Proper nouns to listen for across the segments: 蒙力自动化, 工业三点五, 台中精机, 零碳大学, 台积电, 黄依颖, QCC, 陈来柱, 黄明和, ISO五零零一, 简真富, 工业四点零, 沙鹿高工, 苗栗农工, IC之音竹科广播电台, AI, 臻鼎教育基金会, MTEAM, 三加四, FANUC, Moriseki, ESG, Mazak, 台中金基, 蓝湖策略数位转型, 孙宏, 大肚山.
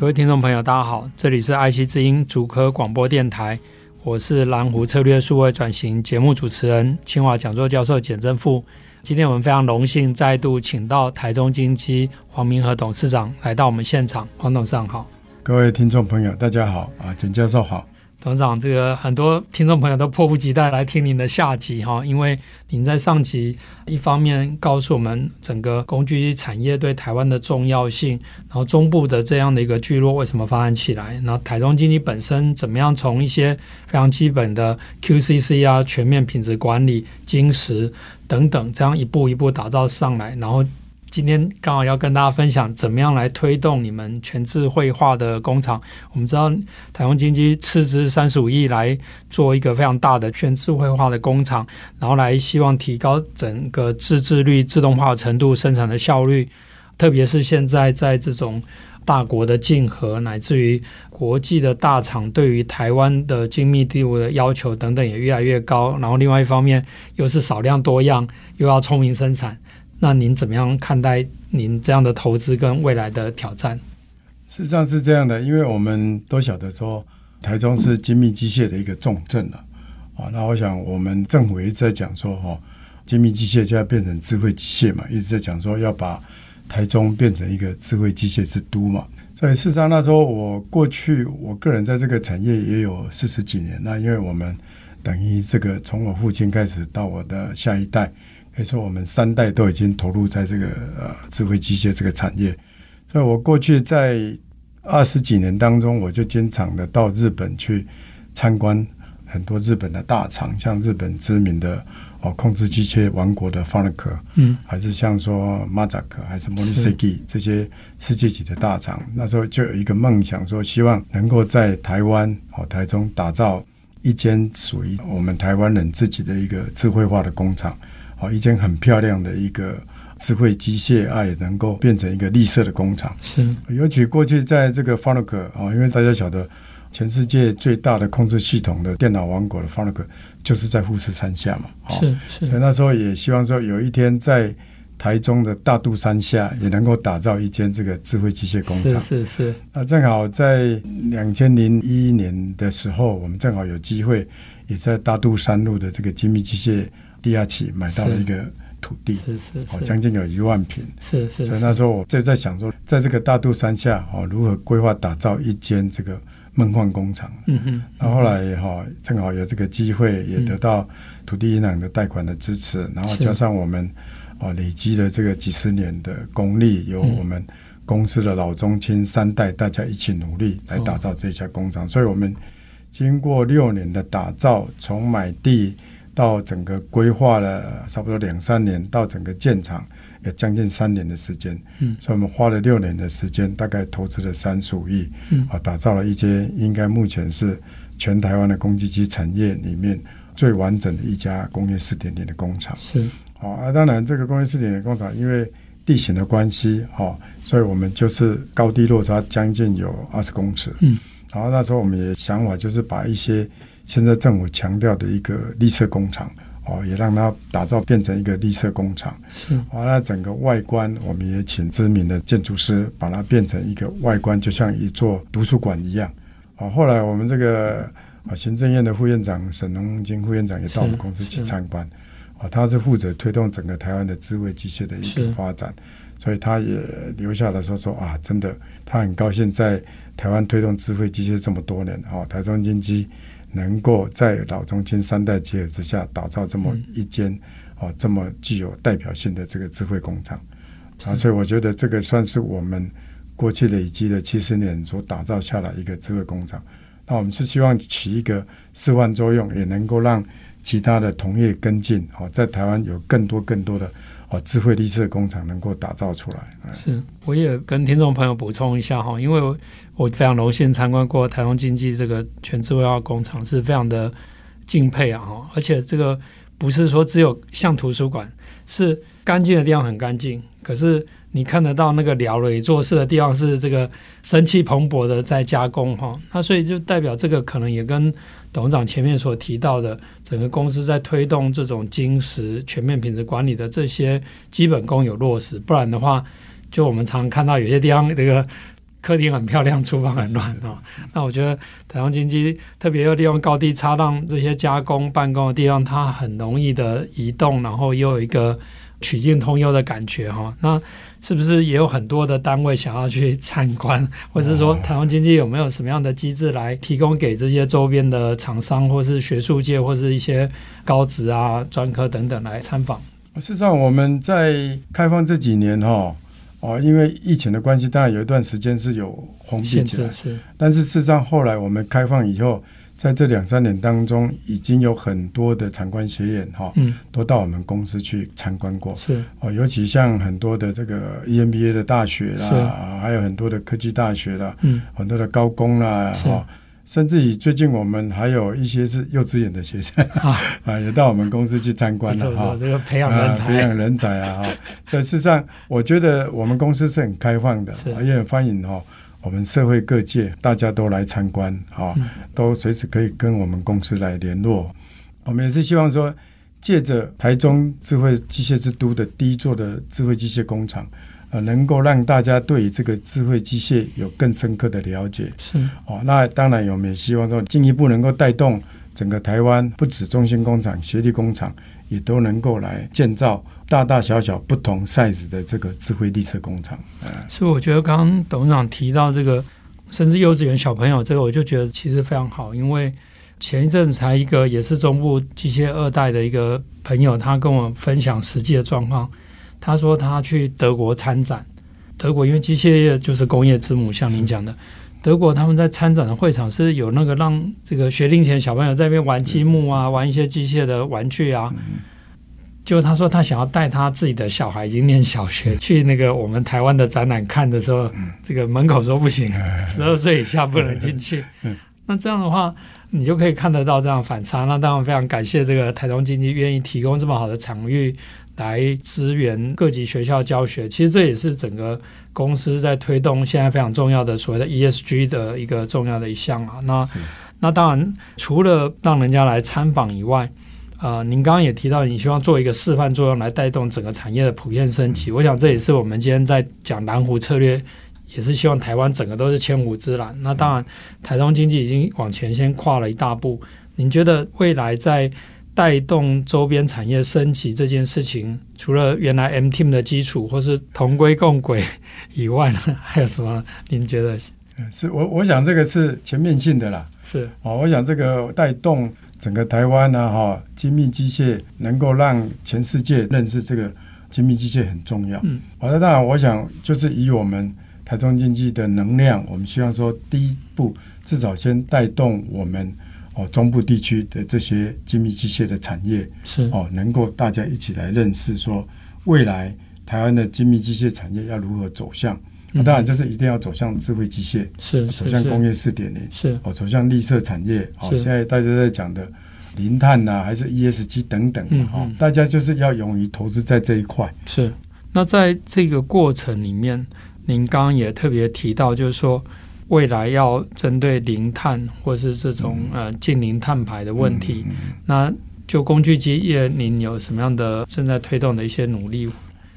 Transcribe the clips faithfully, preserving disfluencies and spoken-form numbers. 各位听众朋友大家好，这里是 I C 之音竹科广播电台，我是蓝湖策略数位转型节目主持人清华讲座教授简真富。今天我们非常荣幸再度请到台中金基黄明和董事长来到我们现场。黄董事长好。各位听众朋友大家好、啊、简教授好。董事长，这个很多听众朋友都迫不及待来听您的下集、哦、因为您在上集一方面告诉我们整个工具产业对台湾的重要性，然后中部的这样的一个聚落为什么发展起来，然后台中经济本身怎么样从一些非常基本的 Q C C 啊、全面品质管理、精实等等这样一步一步打造上来，然后今天刚好要跟大家分享怎么样来推动你们全智慧化的工厂。我们知道台中金基斥资三十五亿来做一个非常大的全智慧化的工厂，然后来希望提高整个自制率、自动化的程度、生产的效率，特别是现在在这种大国的竞合乃至于国际的大厂对于台湾的精密度的要求等等也越来越高，然后另外一方面又是少量多样，又要聪明生产。那您怎么样看待您这样的投资跟未来的挑战？事实上是这样的，因为我们都晓得说台中是精密机械的一个重镇了、啊、那我想我们政府一直在讲说、哦、精密机械就要变成智慧机械嘛，一直在讲说要把台中变成一个智慧机械之都嘛。所以事实上那时候我过去我个人在这个产业也有四十几年，那因为我们等于这个从我父亲开始到我的下一代，可以说我们三代都已经投入在这个、呃、智慧机械这个产业。所以我过去在二十几年当中，我就经常的到日本去参观很多日本的大厂，像日本知名的、哦、控制机械王国的 F A N U C、嗯、还是像说 Mazak 还是 Moriseki 这些世界级的大厂。那时候就有一个梦想说希望能够在台湾、哦、台中打造一间属于我们台湾人自己的一个智慧化的工厂，一间很漂亮的一个智慧机械啊，也能够变成一个绿色的工厂。是，尤其过去在这个 F A N U C， 因为大家晓得全世界最大的控制系统的电脑王国的 F A N U C 就是在富士山下嘛。是是，所以那时候也希望说有一天在台中的大肚山下也能够打造一间这个智慧机械工厂。是是是。那正好在二零零一年的时候，我们正好有机会也在大肚山路的这个精密机械第二期买到了一个土地，是是是、哦、将近有一万坪。是是是。所以那时候我就在想说在这个大肚山下、哦、如何规划打造一间这个梦幻工厂。嗯哼。然后后来、哦、正好有这个机会也得到土地银行的贷款的支持、嗯、然后加上我们、哦、累积了这个几十年的功力，由我们公司的老中青三代大家一起努力来打造这家工厂、哦、所以我们经过六年的打造，从买地到整个规划了差不多两三年，到整个建厂也将近三年的时间、嗯、所以我们花了六年的时间，大概投资了三十五亿、嗯啊、打造了一间应该目前是全台湾的工具机产业里面最完整的一家工业 四点零 的工厂。是、啊、当然这个工业 四点零 的工厂因为地形的关系、啊、所以我们就是高低落差将近有二十公尺、嗯、然后那时候我们也想法就是把一些现在政府强调的一个绿色工厂、哦、也让它打造变成一个绿色工厂。是、哦、那整个外观我们也请知名的建筑师把它变成一个外观就像一座图书馆一样、哦、后来我们这个、啊、行政院的副院长沈荣金副院长也到我们公司去参观、哦、他是负责推动整个台湾的智慧机械的一个发展，所以他也留下来说说啊，真的他很高兴在台湾推动智慧机械这么多年、哦、台中金基能够在老中青三代结合之下打造这么一间、嗯哦、这么具有代表性的这个智慧工厂、啊、所以我觉得这个算是我们过去累积的七十年所打造下来一个智慧工厂。那我们是希望起一个示范作用，也能够让其他的同业跟进，哦，在台湾有更多更多的哦智慧绿色工厂能够打造出来。嗯，是，我也跟听众朋友补充一下哈，因为我非常荣幸参观过台东经济这个全智慧化工厂，是非常的敬佩啊哈，而且这个不是说只有像图书馆，是干净的地方很干净，可是你看得到那个燎原做事的地方是这个生气蓬勃的在加工哈，哦，那所以就代表这个可能也跟董事长前面所提到的整个公司在推动这种精实全面品质管理的这些基本功有落实，不然的话就我们常看到有些地方这个客厅很漂亮，厨房很乱，哦，那我觉得台湾经济特别又利用高低差让这些加工办公的地方它很容易的移动，然后又有一个曲径通幽的感觉哈，那是不是也有很多的单位想要去参观，或是说台湾经济有没有什么样的机制来提供给这些周边的厂商或是学术界或是一些高职啊专科等等来参访？事实上我们在开放这几年哈，哦，因为疫情的关系当然有一段时间是有封闭起来，是但是事实上后来我们开放以后，在这两三年当中已经有很多的产官学研，哦嗯，都到我们公司去参观过，是，哦，尤其像很多的这个 E M B A 的大学啦，还有很多的科技大学啦，嗯，很多的高工啦，哦，甚至于最近我们还有一些是幼稚园的学生，啊啊，也到我们公司去参观了，哦，这个培养人才，啊，培养人才啊，哦，所以事实上我觉得我们公司是很开放的，也很欢迎哦我们社会各界大家都来参观，哦嗯，都随时可以跟我们公司来联络。我们也是希望说借着台中智慧机械之都的第一座的智慧机械工厂，呃、能够让大家对于这个智慧机械有更深刻的了解，是，哦，那当然我们也希望说进一步能够带动整个台湾不止中心工厂协力工厂也都能够来建造大大小小不同 size 的这个智慧绿色工厂。嗯，所以我觉得刚刚董事长提到这个甚至幼稚园小朋友这个我就觉得其实非常好，因为前一阵才一个也是中部机械二代的一个朋友他跟我分享实际的状况，他说他去德国参展，德国因为机械业就是工业之母像您讲的，德国他们在参展的会场是有那个让这个学龄前小朋友在那边玩积木啊，是是是是玩一些机械的玩具啊，嗯，就他说他想要带他自己的小孩已经念小学去那个我们台湾的展览看的时候，嗯，这个门口说不行，十二岁以下不能进去，嗯，那这样的话你就可以看得到这样反差。那当然非常感谢这个台中经济愿意提供这么好的场域来支援各级学校教学，其实这也是整个公司在推动现在非常重要的所谓的 E S G 的一个重要的一项啊。那那当然除了让人家来参访以外，呃，您刚刚也提到你希望做一个示范作用来带动整个产业的普遍升级，我想这也是我们今天在讲蓝湖策略也是希望台湾整个都是千湖之蓝。那当然台中经济已经往前先跨了一大步，您觉得未来在带动周边产业升级这件事情除了原来 M T E A M 的基础或是同归共轨以外呢，还有什么您觉得是？ 我, 我想这个是全面性的啦，是，哦，我想这个带动整个台湾啊，哦，精密机械能够让全世界认识这个精密机械很重要，嗯哦，那当然我想就是以我们台中经济的能量，我们希望说第一步至少先带动我们哦，中部地区的这些精密机械的产业是，哦，能够大家一起来认识说未来台湾的精密机械产业要如何走向，嗯啊，当然就是一定要走向智慧机械，是，走向工业 四点零， 是，哦，走向绿色产业，哦，现在大家在讲的零碳啊还是 E S G 等等，嗯哦，大家就是要勇于投资在这一块。是，那在这个过程里面您刚刚也特别提到就是说未来要针对零碳或是这种呃近零碳排的问题，嗯嗯嗯，那就工具机业您有什么样的正在推动的一些努力？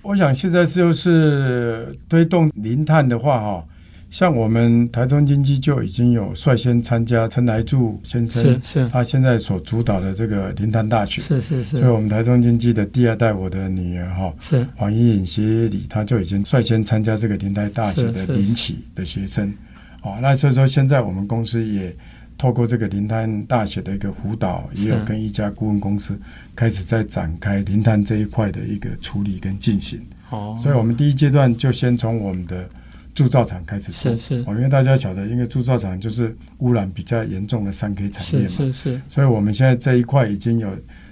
我想现在就是推动零碳的话，哦，像我们台中经济就已经有率先参加陈来柱先生，是是他现在所主导的这个零碳大学，是是是，所以我们台中经济的第二代我的女儿，哦，是黄依颖协理，她就已经率先参加这个零碳大学的零起的学生，哦，那所以说现在我们公司也透过这个零碳大学的一个辅导，也有跟一家顾问公司开始在展开零碳这一块的一个处理跟进行，哦，所以我们第一阶段就先从我们的铸造厂开始做，是是、哦、因为大家晓得，因为铸造厂就是污染比较严重的三 K 产业嘛，是是是，所以我们现在这一块已经有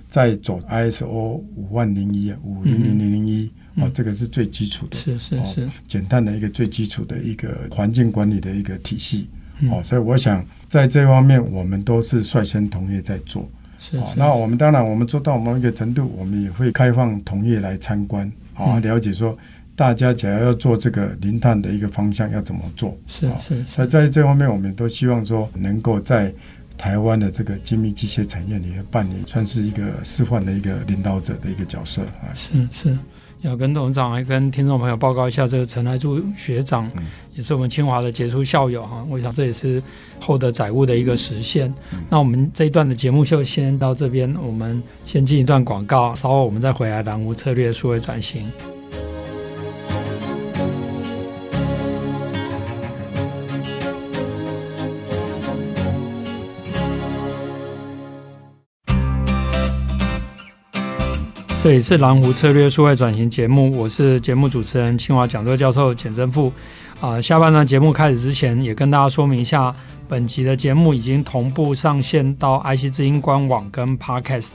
在走 I S O 五零零一 五零零零零一、嗯哦、这个是最基础的，是是是、哦、减碳的一个最基础的一个环境管理的一个体系、嗯哦、所以我想在这方面我们都是率先同业在做，是是是、哦、那我们当然我们做到某一个程度，我们也会开放同业来参观、哦嗯、了解说大家假如要做这个零碳的一个方向要怎么做，是是是、哦、所以在这方面我们都希望说能够在台湾的这个精密机械产业里面扮演算是一个示范的一个领导者的一个角色。是是，要跟董事长来跟听众朋友报告一下，这个陈来助学长、嗯、也是我们清华的杰出校友哈，我想这也是厚德载物的一个实现、嗯、那我们这一段的节目就先到这边，我们先进一段广告，稍后我们再回来蓝湖策略数位转型。这里是蓝湖策略数位转型节目，我是节目主持人清华讲座教授简正富、呃、下半段节目开始之前也跟大家说明一下，本集的节目已经同步上线到 I C 之音官网跟 Podcast，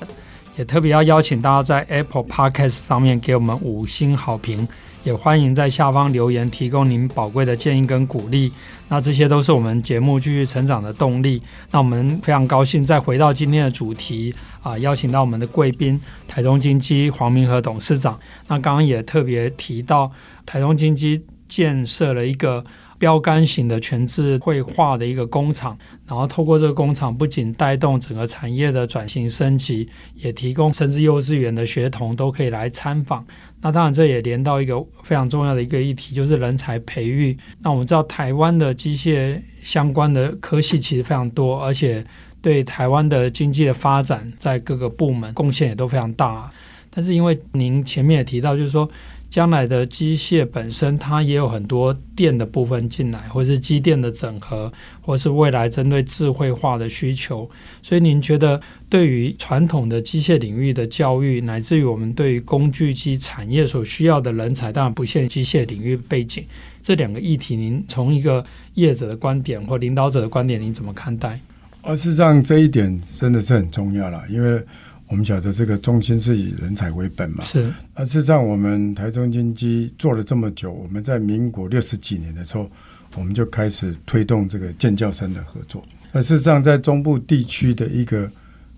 也特别要邀请大家在 Apple Podcast 上面给我们五星好评，也欢迎在下方留言提供您宝贵的建议跟鼓励，那这些都是我们节目继续成长的动力。那我们非常高兴再回到今天的主题、呃、邀请到我们的贵宾台中精机黄明和董事长，那刚刚也特别提到台中精机建设了一个标杆型的全自动化的一个工厂，然后透过这个工厂不仅带动整个产业的转型升级，也提供甚至幼稚园的学童都可以来参访。那当然这也连到一个非常重要的一个议题，就是人才培育。那我们知道台湾的机械相关的科系其实非常多，而且对台湾的经济的发展在各个部门贡献也都非常大，但是因为您前面也提到，就是说将来的机械本身它也有很多电的部分进来，或是机电的整合，或是未来针对智慧化的需求，所以您觉得对于传统的机械领域的教育，乃至于我们对于工具机产业所需要的人才，当然不限机械领域背景，这两个议题您从一个业者的观点或领导者的观点您怎么看待？而事实上这一点真的是很重要了，因为我们晓得这个中心是以人才为本嘛，是。那事实上我们台中精机做了这么久，我们在民国六十几年的时候，我们就开始推动这个建教生的合作。那事实上在中部地区的一个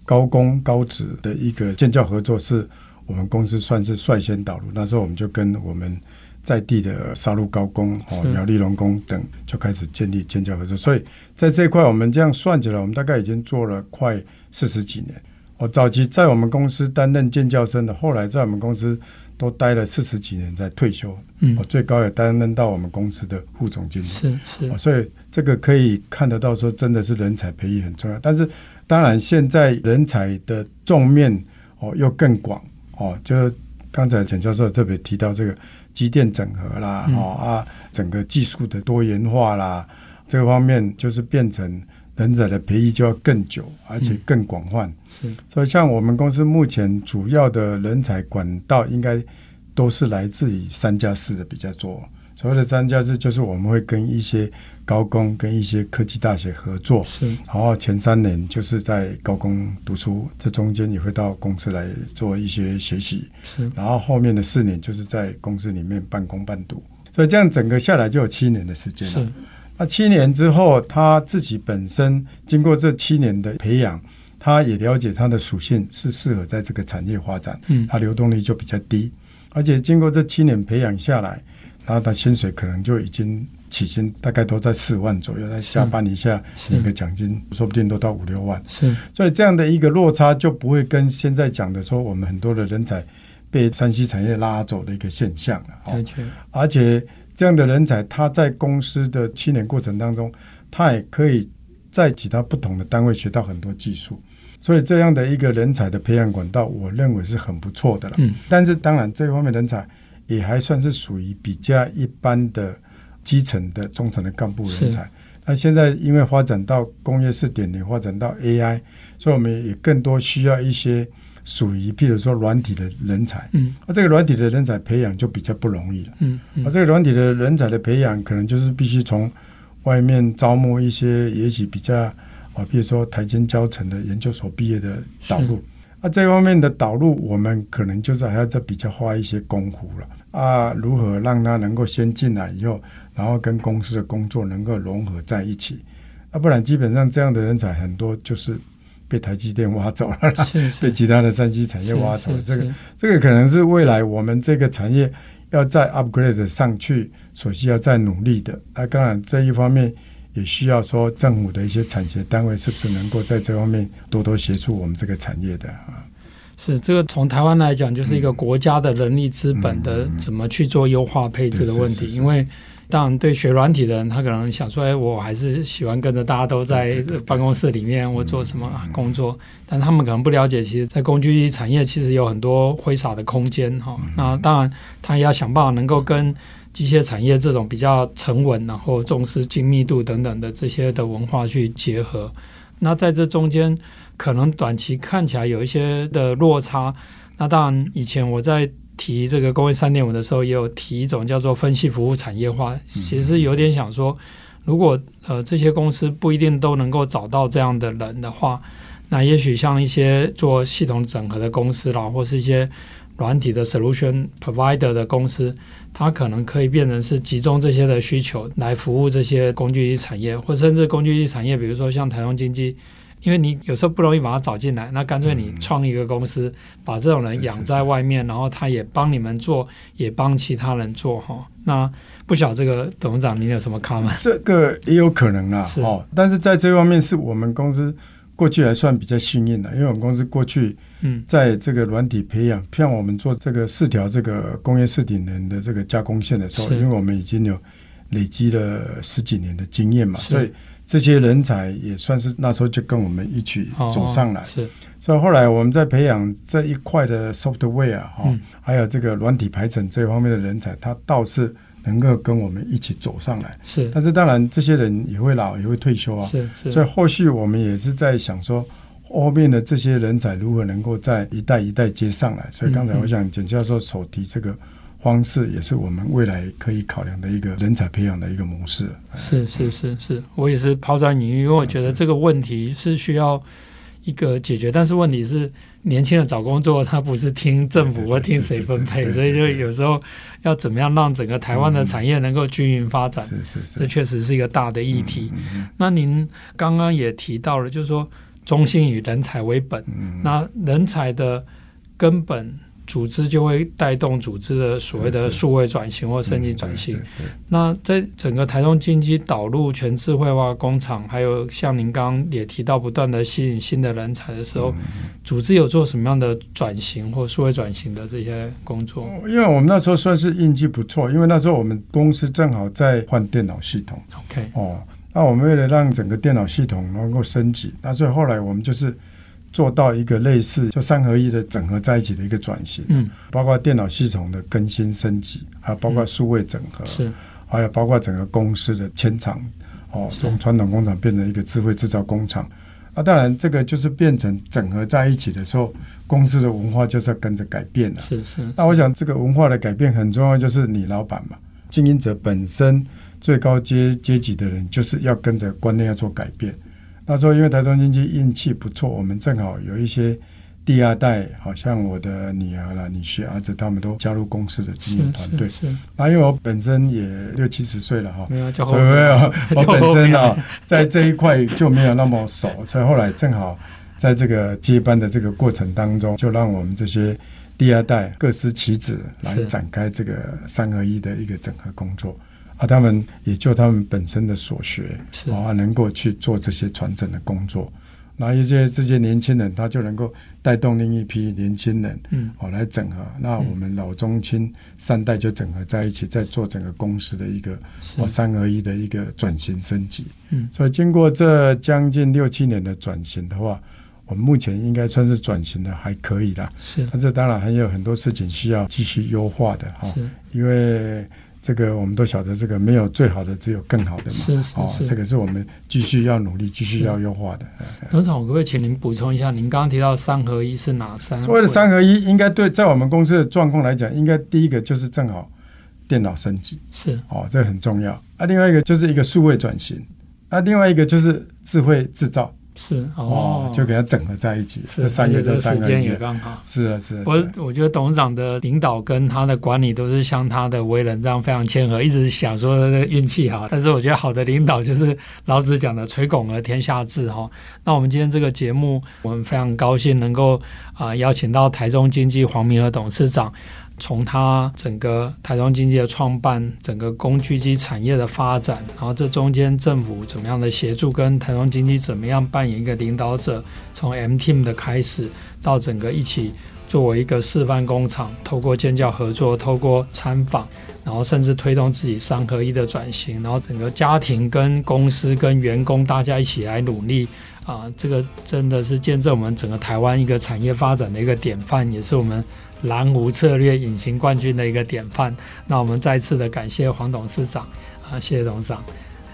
高工高职的一个建教合作，是我们公司算是率先导入，那时候我们就跟我们在地的沙鹿高工、哦、苗栗农工等就开始建立建教合作，所以在这一块我们这样算起来，我们大概已经做了快四十几年。我早期在我们公司担任建教生的，后来在我们公司都待了四十几年才退休，嗯，我最高也担任到我们公司的副总经理，是是，所以这个可以看得到说真的是人才培育很重要，但是当然现在人才的重面、哦、又更广、哦、就刚才简教授特别提到这个机电整合啦、嗯哦啊、整个技术的多元化啦，这个方面就是变成人才的培育就要更久，而且更广泛、嗯、是，所以像我们公司目前主要的人才管道应该都是来自于三加四的比较多。所谓的三加四就是我们会跟一些高工跟一些科技大学合作，是，然后前三年就是在高工读书，这中间也会到公司来做一些学习，是，然后后面的四年就是在公司里面半工半读，所以这样整个下来就有七年的时间了，是。那七年之后他自己本身经过这七年的培养，他也了解他的属性是适合在这个产业发展，嗯，他流动率就比较低，而且经过这七年培养下来，然后他薪水可能就已经起薪大概都在四万左右，再加班一下领个奖金说不定都到五六万，是，所以这样的一个落差就不会跟现在讲的说我们很多的人才被 三 C 产业拉走的一个现象了、哦、而且这样的人才他在公司的七年过程当中，他也可以在其他不同的单位学到很多技术，所以这样的一个人才的培养管道我认为是很不错的了、嗯。但是当然这方面人才也还算是属于比较一般的基层的中层的干部人才，那现在因为发展到工业 四点零 发展到 A I， 所以我们也更多需要一些属于譬如说软体的人才，嗯，而这个软体的人才培养就比较不容易了，嗯，而这个软体的人才的培养可能就是必须从外面招募一些也许比较啊，比如说台经教程的研究所毕业的导入，啊，这方面的导入我们可能就是还要再比较花一些功夫了啊，如何让他能够先进来以后，然后跟公司的工作能够融合在一起，啊，不然基本上这样的人才很多就是被台积电挖走了啦，是是被其他的三 C 产业挖走了，这个这个可能是未来我们这个产业要再 upgrade 上去所需要再努力的。那当然这一方面也需要说政府的一些产学单位是不是能够在这方面多多协助我们这个产业的啊。是，这个从台湾来讲就是一个国家的人力资本的怎么去做优化配置的问题，嗯嗯嗯，是是是是，因为当然对学软体的人他可能想说，哎，我还是喜欢跟着大家都在办公室里面我做什么工作，但他们可能不了解其实在工具产业其实有很多挥洒的空间，哦，那当然他也要想办法能够跟机械产业这种比较沉稳然后重视精密度等等的这些的文化去结合。那在这中间可能短期看起来有一些的落差，那当然以前我在提这个工业 三点五 的时候也有提一种叫做分析服务产业化，其实有点想说如果呃这些公司不一定都能够找到这样的人的话，那也许像一些做系统整合的公司啦，或是一些软体的 solution provider 的公司，它可能可以变成是集中这些的需求来服务这些工具机产业，或甚至工具机产业比如说像台中经济，因为你有时候不容易把它找进来，那干脆你创一个公司，嗯，把这种人养在外面，是是是，然后他也帮你们做也帮其他人做，哦，那不晓得这个董事长你有什么 comment？ 这个也有可能啦，是，哦，但是在这方面是我们公司过去还算比较幸运的，因为我们公司过去在这个软体培养，嗯，像我们做这个四条这个工业四点零的这个加工线的时候，因为我们已经有累积了十几年的经验嘛，所以这些人才也算是那时候就跟我们一起走上来，哦，是，所以后来我们在培养这一块的 software 啊，嗯，还有这个软体排程这方面的人才，他倒是能够跟我们一起走上来，是，但是当然这些人也会老也会退休啊，是是，所以后续我们也是在想说后面的这些人才如何能够在一代一代接上来，所以刚才我想简教授手提这个方式也是我们未来可以考量的一个人才培养的一个模式，嗯，是是是是，我也是抛砖引玉，因为我觉得这个问题是需要一个解决，但是问题是年轻人找工作他不是听政府或听谁分配，所以就有时候要怎么样让整个台湾的产业能够均匀发展，嗯，是是是，这确实是一个大的议题，嗯嗯嗯，那您刚刚也提到了就是说中心以人才为本，嗯，那人才的根本组织就会带动组织的所谓的数位转型或升级转型，嗯，那在整个台中经济导入全智慧化工厂，还有像您刚刚也提到不断的吸引新的人才的时候，嗯，组织有做什么样的转型或数位转型的这些工作？因为我们那时候算是运气不错，因为那时候我们公司正好在换电脑系统， OK， 哦，那我们为了让整个电脑系统能够升级，那所以后来我们就是做到一个类似就三合一的整合在一起的一个转型，嗯，包括电脑系统的更新升级，还有包括数位整合，嗯，是，还有包括整个公司的迁厂，哦，从传统工厂变成一个智慧制造工厂，啊，当然这个就是变成整合在一起的时候公司的文化就是要跟着改变了，是是是，那我想这个文化的改变很重要，就是你老板嘛，经营者本身最高阶阶级的人就是要跟着观念要做改变。那时候因为台中经济运气不错，我们正好有一些第二代，好像我的女儿啦、女婿、儿子他们都加入公司的经营团队。那因为我本身也六七十岁了哈，没有，所以我本身啊在这一块就没有那么熟，所以后来正好在这个接班的这个过程当中，就让我们这些第二代各司其职来展开这个三合一的一个整合工作。啊，他们也就他们本身的所学，啊，能够去做这些传承的工作，那一些这些年轻人他就能够带动另一批年轻人，嗯，哦，来整合，那我们老中青三代就整合在一起，再做整个公司的一个，哦，三合一的一个转型升级，嗯，所以经过这将近六七年的转型的话，我们目前应该算是转型的还可以啦，是，但是当然还有很多事情需要继续优化的，哦，因为这个我们都晓得，这个没有最好的，只有更好的嘛。是是是、哦，这个是我们继续要努力、继续要优化的。董事长，可不可以请您补充一下？您刚刚提到三合一是哪三？所谓的三合一，应该对在我们公司的状况来讲，应该第一个就是正好电脑升级，是哦，这很重要。啊，另外一个就是一个数位转型，啊，另外一个就是智慧制造。是 哦, 哦，就给它整合在一起，是这三个就三个，时间也刚好。是啊，是啊。我我觉得董事长的领导跟他的管理都是像他的为人这样非常谦和，一直想说运气好，但是我觉得好的领导就是老子讲的垂拱而天下治哈、哦。那我们今天这个节目，我们非常高兴能够啊、呃、邀请到台中经济黄明和董事长。从他整个台中经济的创办，整个工具机产业的发展，然后这中间政府怎么样的协助，跟台中经济怎么样扮演一个领导者，从 M-Team 的开始到整个一起作为一个示范工厂，透过建教合作，透过参访，然后甚至推动自己三合一的转型，然后整个家庭跟公司跟员工大家一起来努力啊、呃，这个真的是见证我们整个台湾一个产业发展的一个典范，也是我们蓝湖策略隐形冠军的一个典范。那我们再次的感谢黄董事长、啊、谢谢董事长，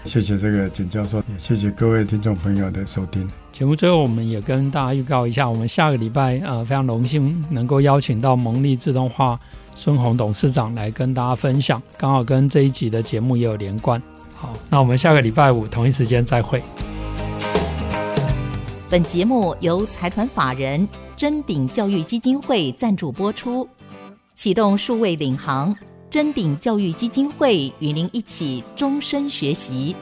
谢谢这个简教授，也谢谢各位听众朋友的收听。节目最后我们也跟大家预告一下，我们下个礼拜、呃、非常荣幸能够邀请到蒙力自动化孙宏董事长来跟大家分享，刚好跟这一集的节目也有连贯。好，那我们下个礼拜五同一时间再会。本节目由财团法人臻鼎教育基金会赞助播出，启动数位领航，臻鼎教育基金会与您一起终身学习。